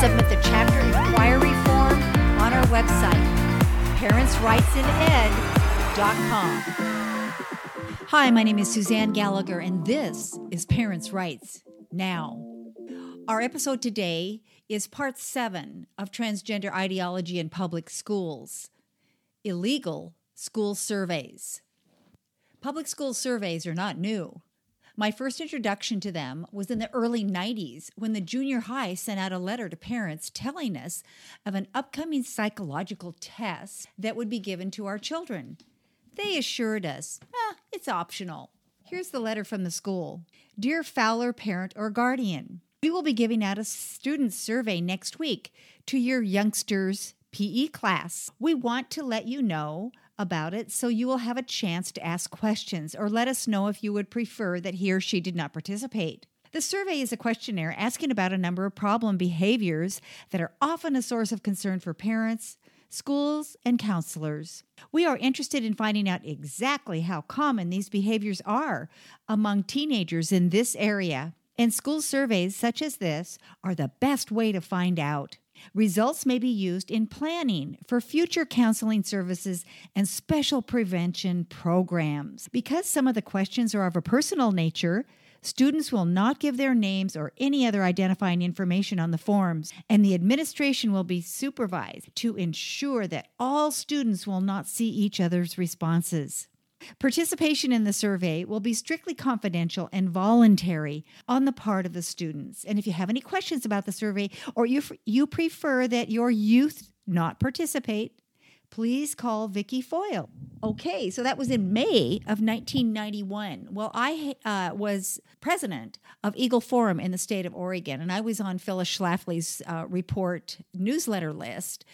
Submit the chapter inquiry form on our website, parentsrightsined.com. Hi, my name is Suzanne Gallagher, and this is Parents' Rights Now. Our episode today is Part 7 of Transgender Ideology in Public Schools, Illegal School Surveys. Public school surveys are not new. My first introduction to them was in the early 90s when the junior high sent out a letter to parents telling us of an upcoming psychological test that would be given to our children. They assured us, it's optional. Here's the letter from the school. Dear Fowler parent or guardian, we will be giving out a student survey next week to your youngsters' PE class. We want to let you know about it, so you will have a chance to ask questions or let us know if you would prefer that he or she did not participate. The survey is a questionnaire asking about a number of problem behaviors that are often a source of concern for parents, schools, and counselors. We are interested in finding out exactly how common these behaviors are among teenagers in this area, and school surveys such as this are the best way to find out. Results may be used in planning for future counseling services and special prevention programs. Because some of the questions are of a personal nature, students will not give their names or any other identifying information on the forms, and the administration will be supervised to ensure that all students will not see each other's responses. Participation in the survey will be strictly confidential and voluntary on the part of the students. And if you have any questions about the survey or you prefer that your youth not participate, please call Vicki Foyle. Okay, so that was in May of 1991. Well, I was president of Eagle Forum in the state of Oregon, and I was on Phyllis Schlafly's report newsletter list,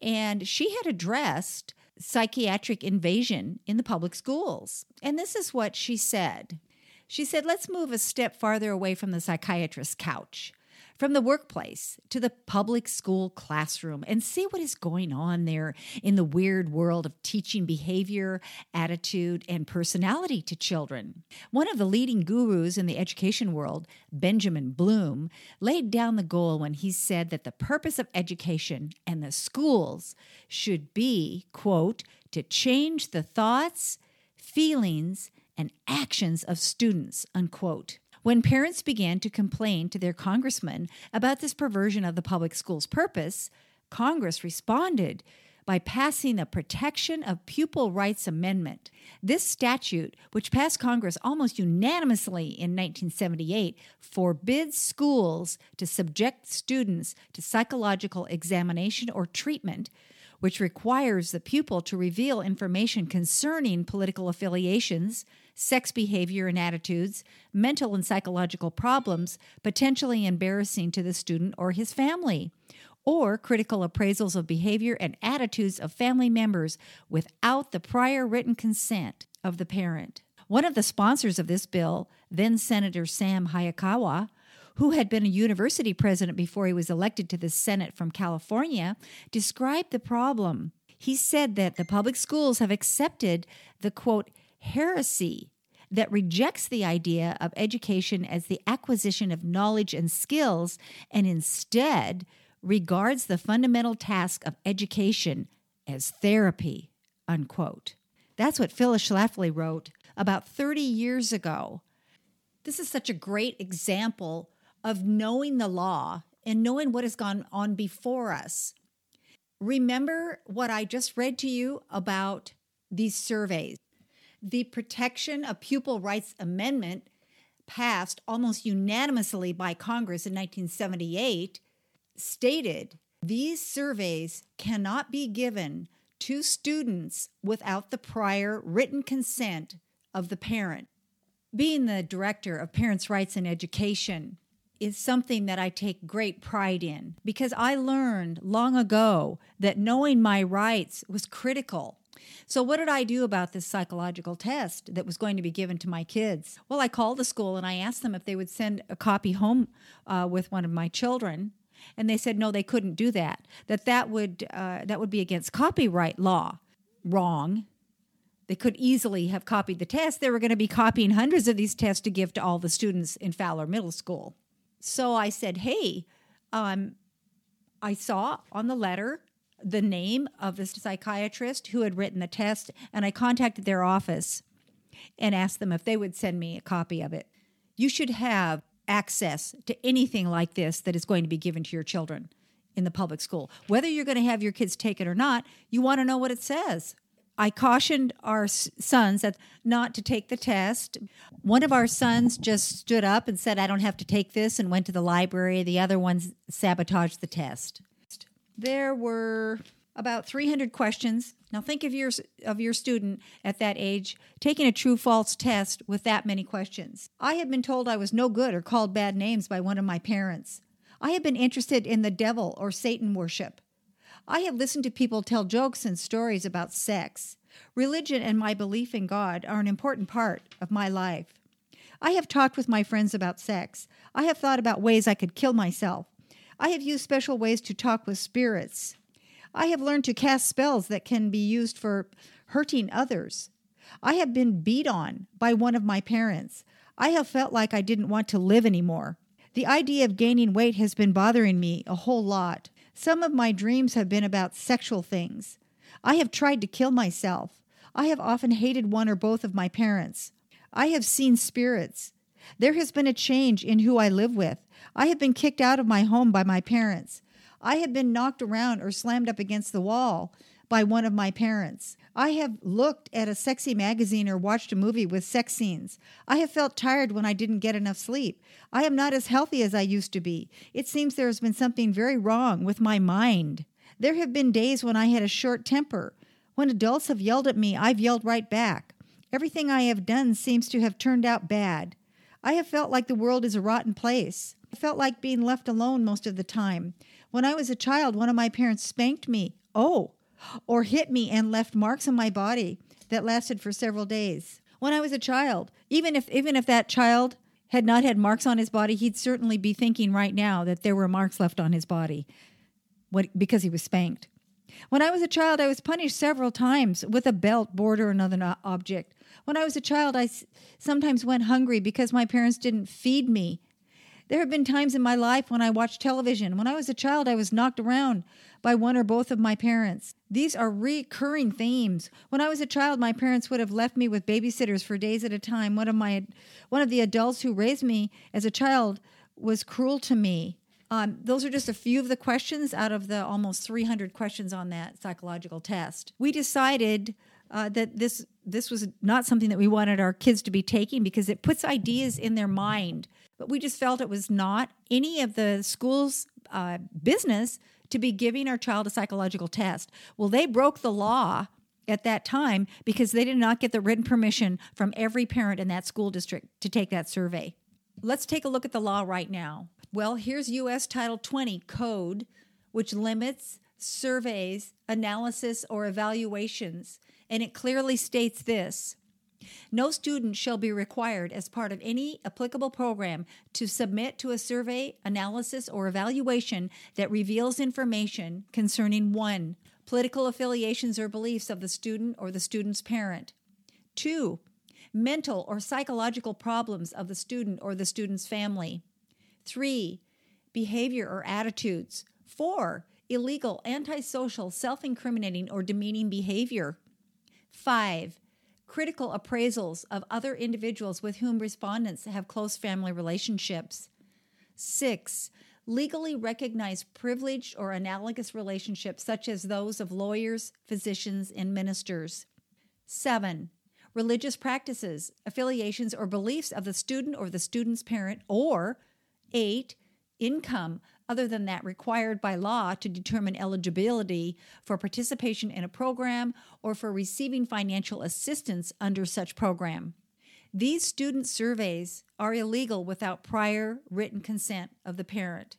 and she had addressed psychiatric invasion in the public schools. And this is what she said. She said, let's move a step farther away from the psychiatrist's couch, from the workplace to the public school classroom, and see what is going on there in the weird world of teaching behavior, attitude, and personality to children. One of the leading gurus in the education world, Benjamin Bloom, laid down the goal when he said that the purpose of education and the schools should be, quote, to change the thoughts, feelings, and actions of students, unquote. When parents began to complain to their congressman about this perversion of the public school's purpose, Congress responded by passing the Protection of Pupil Rights Amendment. This statute, which passed Congress almost unanimously in 1978, forbids schools to subject students to psychological examination or treatment, which requires the pupil to reveal information concerning political affiliations, sex behavior and attitudes, mental and psychological problems potentially embarrassing to the student or his family, or critical appraisals of behavior and attitudes of family members without the prior written consent of the parent. One of the sponsors of this bill, then Senator Sam Hayakawa, who had been a university president before he was elected to the Senate from California, described the problem. He said that the public schools have accepted the, quote, heresy that rejects the idea of education as the acquisition of knowledge and skills, and instead regards the fundamental task of education as therapy, unquote. That's what Phyllis Schlafly wrote about 30 years ago. This is such a great example of knowing the law and knowing what has gone on before us. Remember what I just read to you about these surveys. The Protection of Pupil Rights Amendment, passed almost unanimously by Congress in 1978, stated these surveys cannot be given to students without the prior written consent of the parent. Being the director of Parents' Rights in Education is something that I take great pride in, because I learned long ago that knowing my rights was critical. So what did I do about this psychological test that was going to be given to my kids? Well, I called the school and I asked them if they would send a copy home with one of my children, and they said no, they couldn't do that. That would be against copyright law. Wrong. They could easily have copied the test. They were going to be copying hundreds of these tests to give to all the students in Fowler Middle School. So I said, hey, I saw on the letter the name of the psychiatrist who had written the test, and I contacted their office and asked them if they would send me a copy of it. You should have access to anything like this that is going to be given to your children in the public school. Whether you're going to have your kids take it or not, you want to know what it says. I cautioned our sons that not to take the test. One of our sons just stood up and said, I don't have to take this, and went to the library. The other one sabotaged the test. There were about 300 questions. Now think of your student at that age taking a true-false test with that many questions. I had been told I was no good or called bad names by one of my parents. I had been interested in the devil or Satan worship. I had listened to people tell jokes and stories about sex. Religion and my belief in God are an important part of my life. I have talked with my friends about sex. I have thought about ways I could kill myself. I have used special ways to talk with spirits. I have learned to cast spells that can be used for hurting others. I have been beat on by one of my parents. I have felt like I didn't want to live anymore. The idea of gaining weight has been bothering me a whole lot. Some of my dreams have been about sexual things. I have tried to kill myself. I have often hated one or both of my parents. I have seen spirits. There has been a change in who I live with. I have been kicked out of my home by my parents. I have been knocked around or slammed up against the wall by one of my parents. I have looked at a sexy magazine or watched a movie with sex scenes. I have felt tired when I didn't get enough sleep. I am not as healthy as I used to be. It seems there has been something very wrong with my mind. There have been days when I had a short temper. When adults have yelled at me, I've yelled right back. Everything I have done seems to have turned out bad. I have felt like the world is a rotten place. I felt like being left alone most of the time. When I was a child, one of my parents spanked me, or hit me and left marks on my body that lasted for several days. When I was a child, even if that child had not had marks on his body, he'd certainly be thinking right now that there were marks left on his body because he was spanked. When I was a child, I was punished several times with a belt, board, or another object. When I was a child, I sometimes went hungry because my parents didn't feed me. There have been times in my life when I watched television. When I was a child, I was knocked around by one or both of my parents. These are recurring themes. When I was a child, my parents would have left me with babysitters for days at a time. One of the adults who raised me as a child was cruel to me. Those are just a few of the questions out of the almost 300 questions on that psychological test. We decided that this was not something that we wanted our kids to be taking because it puts ideas in their mind. But we just felt it was not any of the school's business to be giving our child a psychological test. Well, they broke the law at that time because they did not get the written permission from every parent in that school district to take that survey. Let's take a look at the law right now. Well, here's U.S. Title 20 Code, which limits surveys, analysis, or evaluations, and it clearly states this. No student shall be required as part of any applicable program to submit to a survey, analysis, or evaluation that reveals information concerning 1. Political affiliations or beliefs of the student or the student's parent. 2. Mental or psychological problems of the student or the student's family. 3. Behavior or attitudes. 4. Illegal, antisocial, self-incriminating, or demeaning behavior. 5. Critical appraisals of other individuals with whom respondents have close family relationships. 6. legally recognized privileged or analogous relationships such as those of lawyers, physicians, and ministers. 7. Religious practices, affiliations, or beliefs of the student or the student's parent, or 8. Income other than that required by law to determine eligibility for participation in a program or for receiving financial assistance under such program. These student surveys are illegal without prior written consent of the parent.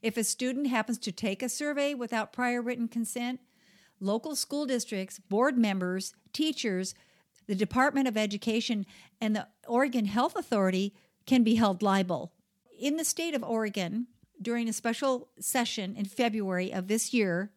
If a student happens to take a survey without prior written consent, local school districts, board members, teachers, the Department of Education, and the Oregon Health Authority can be held liable. In the state of Oregon, during a special session in February of this year,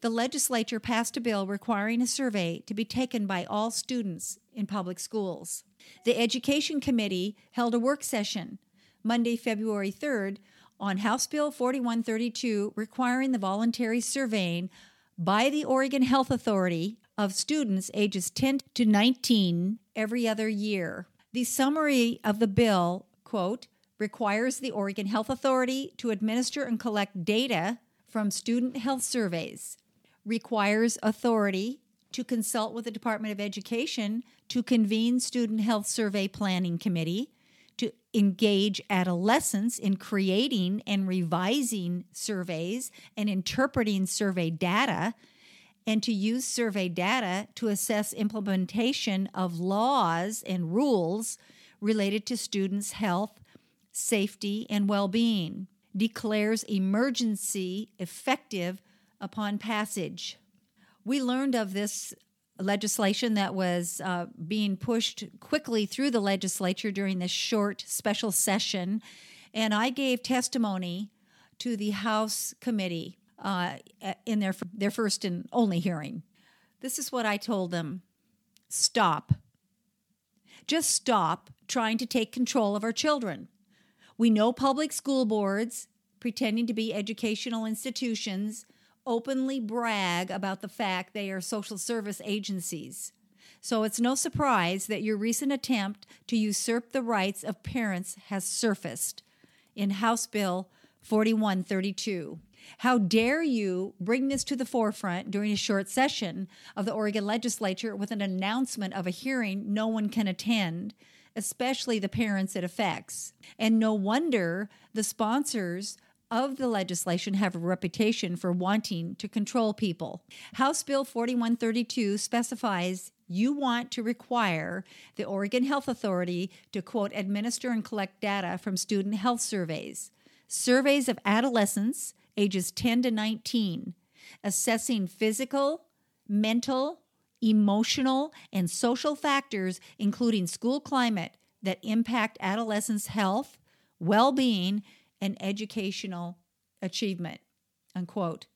the legislature passed a bill requiring a survey to be taken by all students in public schools. The Education Committee held a work session Monday, February 3rd, on House Bill 4132 requiring the voluntary surveying by the Oregon Health Authority of students ages 10 to 19 every other year. The summary of the bill, quote, requires the Oregon Health Authority to administer and collect data from student health surveys, requires authority to consult with the Department of Education to convene Student Health Survey Planning Committee, to engage adolescents in creating and revising surveys and interpreting survey data, and to use survey data to assess implementation of laws and rules related to students' health, safety, and well-being, declares emergency effective upon passage. We learned of this legislation that was being pushed quickly through the legislature during this short special session, and I gave testimony to the House Committee in their first and only hearing. This is what I told them. Stop. Just stop trying to take control of our children. We know public school boards, pretending to be educational institutions, openly brag about the fact they are social service agencies. So it's no surprise that your recent attempt to usurp the rights of parents has surfaced in House Bill 4132. How dare you bring this to the forefront during a short session of the Oregon legislature with an announcement of a hearing no one can attend, especially the parents it affects. And no wonder the sponsors of the legislation have a reputation for wanting to control people. House Bill 4132 specifies you want to require the Oregon Health Authority to, quote, administer and collect data from student health surveys, surveys of adolescents ages 10 to 19, assessing physical, mental, emotional, and social factors, including school climate, that impact adolescents' health, well-being, and educational achievement, unquote.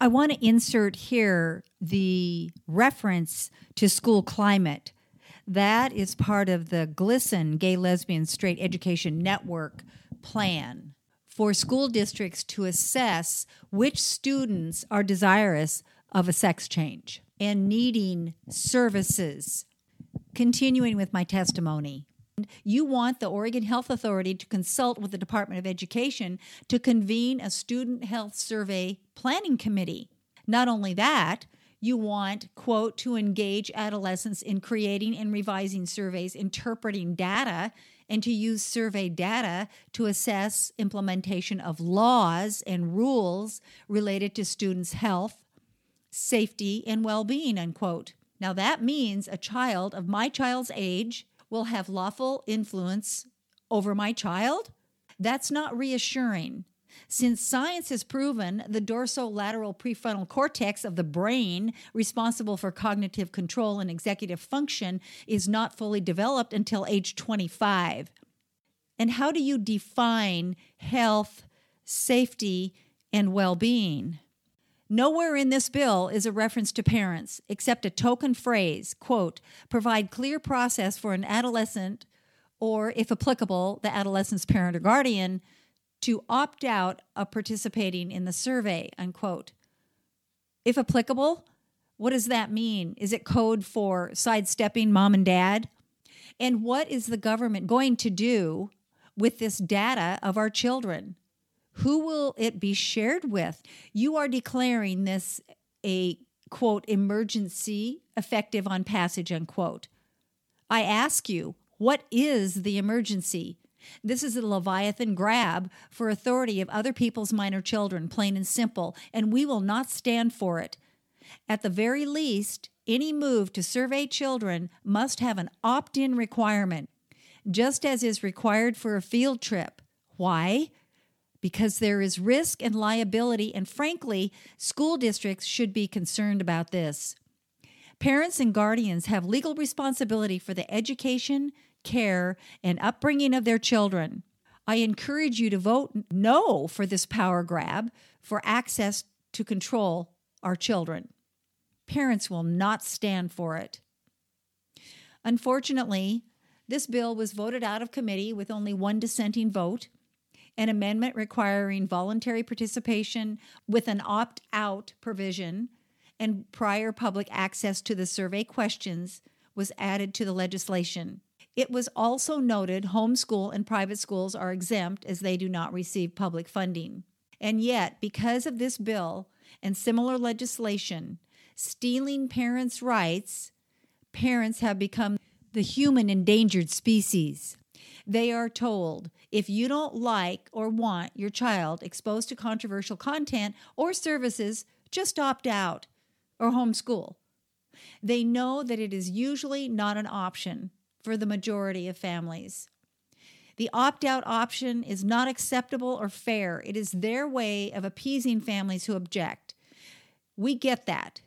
I want to insert here the reference to school climate. That is part of the GLSEN, Gay, Lesbian, Straight Education Network plan for school districts to assess which students are desirous of a sex change and needing services. Continuing with my testimony, you want the Oregon Health Authority to consult with the Department of Education to convene a Student Health Survey Planning Committee. Not only that, you want, quote, to engage adolescents in creating and revising surveys, interpreting data, and to use survey data to assess implementation of laws and rules related to students' health, safety, and well-being, unquote. Now that means a child of my child's age will have lawful influence over my child? That's not reassuring, since science has proven the dorsolateral prefrontal cortex of the brain, responsible for cognitive control and executive function, is not fully developed until age 25. And how do you define health, safety, and well-being? Nowhere in this bill is a reference to parents, except a token phrase, quote, provide clear process for an adolescent, or, if applicable, the adolescent's parent or guardian, to opt out of participating in the survey, unquote. If applicable, what does that mean? Is it code for sidestepping mom and dad? And what is the government going to do with this data of our children? Who will it be shared with? You are declaring this a, quote, emergency effective on passage, unquote. I ask you, what is the emergency? This is a Leviathan grab for authority of other people's minor children, plain and simple, and we will not stand for it. At the very least, any move to survey children must have an opt-in requirement, just as is required for a field trip. Why? Because there is risk and liability, and frankly, school districts should be concerned about this. Parents and guardians have legal responsibility for the education, care, and upbringing of their children. I encourage you to vote no for this power grab for access to control our children. Parents will not stand for it. Unfortunately, this bill was voted out of committee with only one dissenting vote. An amendment requiring voluntary participation with an opt-out provision and prior public access to the survey questions was added to the legislation. It was also noted homeschool and private schools are exempt as they do not receive public funding. And yet, because of this bill and similar legislation, stealing parents' rights, parents have become the human endangered species. They are told, if you don't like or want your child exposed to controversial content or services, just opt out or homeschool. They know that it is usually not an option for the majority of families. The opt-out option is not acceptable or fair. It is their way of appeasing families who object. We get that,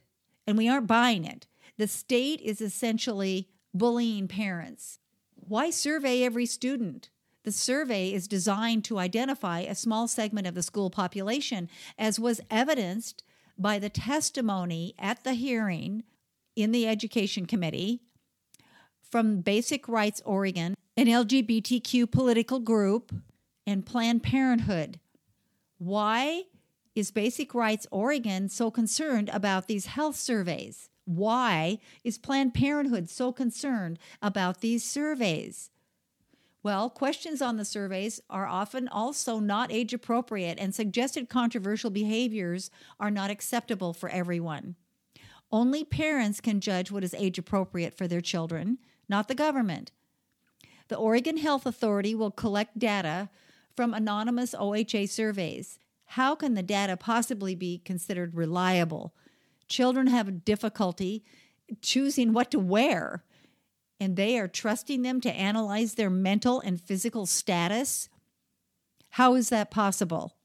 and we aren't buying it. The state is essentially bullying parents. Why survey every student? The survey is designed to identify a small segment of the school population, as was evidenced by the testimony at the hearing in the Education Committee from Basic Rights Oregon, an LGBTQ political group, and Planned Parenthood. Why is Basic Rights Oregon so concerned about these health surveys? Why is Planned Parenthood so concerned about these surveys? Well, questions on the surveys are often also not age-appropriate, and suggested controversial behaviors are not acceptable for everyone. Only parents can judge what is age-appropriate for their children, not the government. The Oregon Health Authority will collect data from anonymous OHA surveys. How can the data possibly be considered reliable? Children have difficulty choosing what to wear, and they are trusting them to analyze their mental and physical status. How is that possible?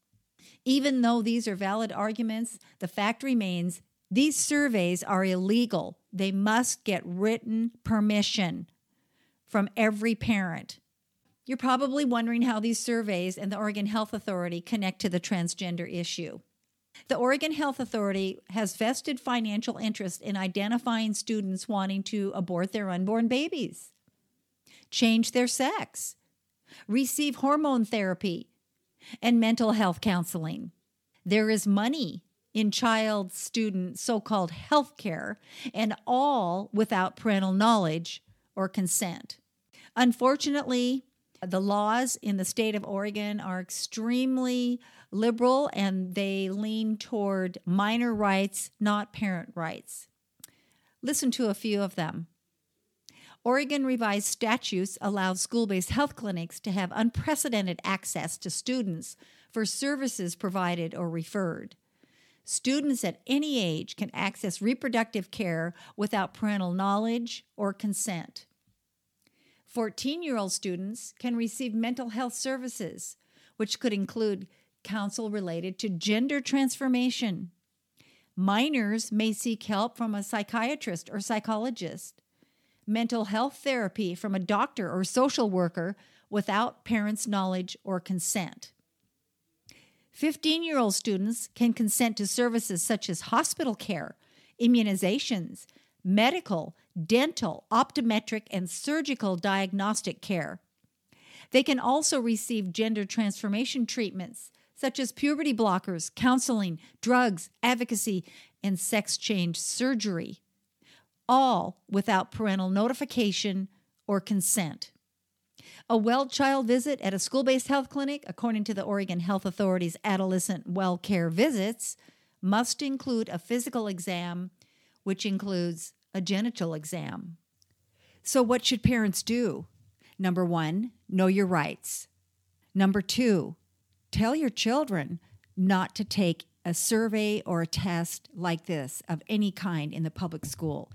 Even though these are valid arguments, the fact remains these surveys are illegal. They must get written permission from every parent. You're probably wondering how these surveys and the Oregon Health Authority connect to the transgender issue. The Oregon Health Authority has vested financial interest in identifying students wanting to abort their unborn babies, change their sex, receive hormone therapy, and mental health counseling. There is money in child, student, so-called health care, and all without parental knowledge or consent. Unfortunately, the laws in the state of Oregon are extremely liberal, and they lean toward minor rights, not parent rights. Listen to a few of them. Oregon revised statutes allow school-based health clinics to have unprecedented access to students for services provided or referred. Students at any age can access reproductive care without parental knowledge or consent. 14-year-old students can receive mental health services, which could include counsel related to gender transformation. Minors may seek help from a psychiatrist or psychologist, mental health therapy from a doctor or social worker without parents' knowledge or consent. 15-year-old students can consent to services such as hospital care, immunizations, medical, dental, optometric, and surgical diagnostic care. They can also receive gender transformation treatments, such as puberty blockers, counseling, drugs, advocacy, and sex change surgery, all without parental notification or consent. A well child visit at a school-based health clinic, according to the Oregon Health Authority's adolescent well care visits, must include a physical exam, which includes a genital exam. So what should parents do? Number one, know your rights. Number two, tell your children not to take a survey or a test like this of any kind in the public school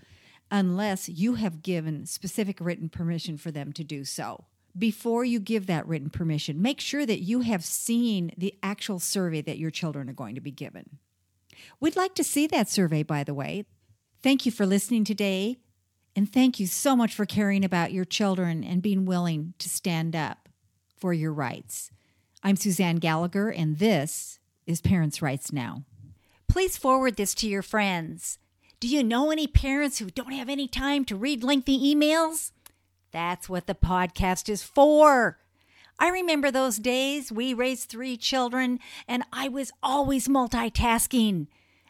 unless you have given specific written permission for them to do so. Before you give that written permission, make sure that you have seen the actual survey that your children are going to be given. We'd like to see that survey, by the way. Thank you for listening today, and thank you so much for caring about your children and being willing to stand up for your rights. I'm Suzanne Gallagher, and this is Parents' Rights Now. Please forward this to your friends. Do you know any parents who don't have any time to read lengthy emails? That's what the podcast is for. I remember those days. We raised 3 children, and I was always multitasking.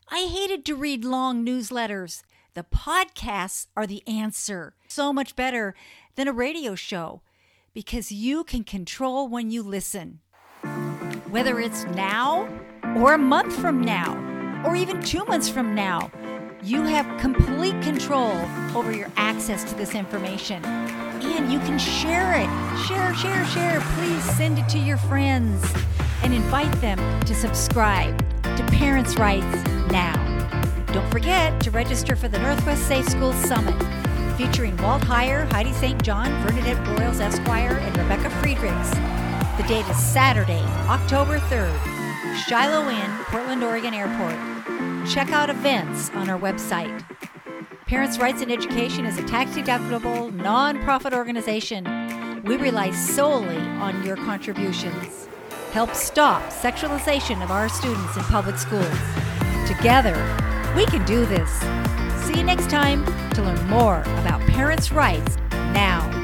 I hated to read long newsletters. The podcasts are the answer. So much better than a radio show because you can control when you listen. Whether it's now or a month from now or even 2 months from now, you have complete control over your access to this information. And you can share it. Share. Please send it to your friends and invite them to subscribe to Parents' Rights Now. Don't forget to register for the Northwest Safe Schools Summit, featuring Walt Heyer, Heidi St. John, Bernadette Royals, Esquire, and Rebecca Friedrichs. The date is Saturday, October 3rd, Shiloh Inn, Portland, Oregon Airport. Check out events on our website. Parents' Rights in Education is a tax-deductible, nonprofit organization. We rely solely on your contributions. Help stop sexualization of our students in public schools. Together, we can do this. See you next time to learn more about Parents' Rights Now.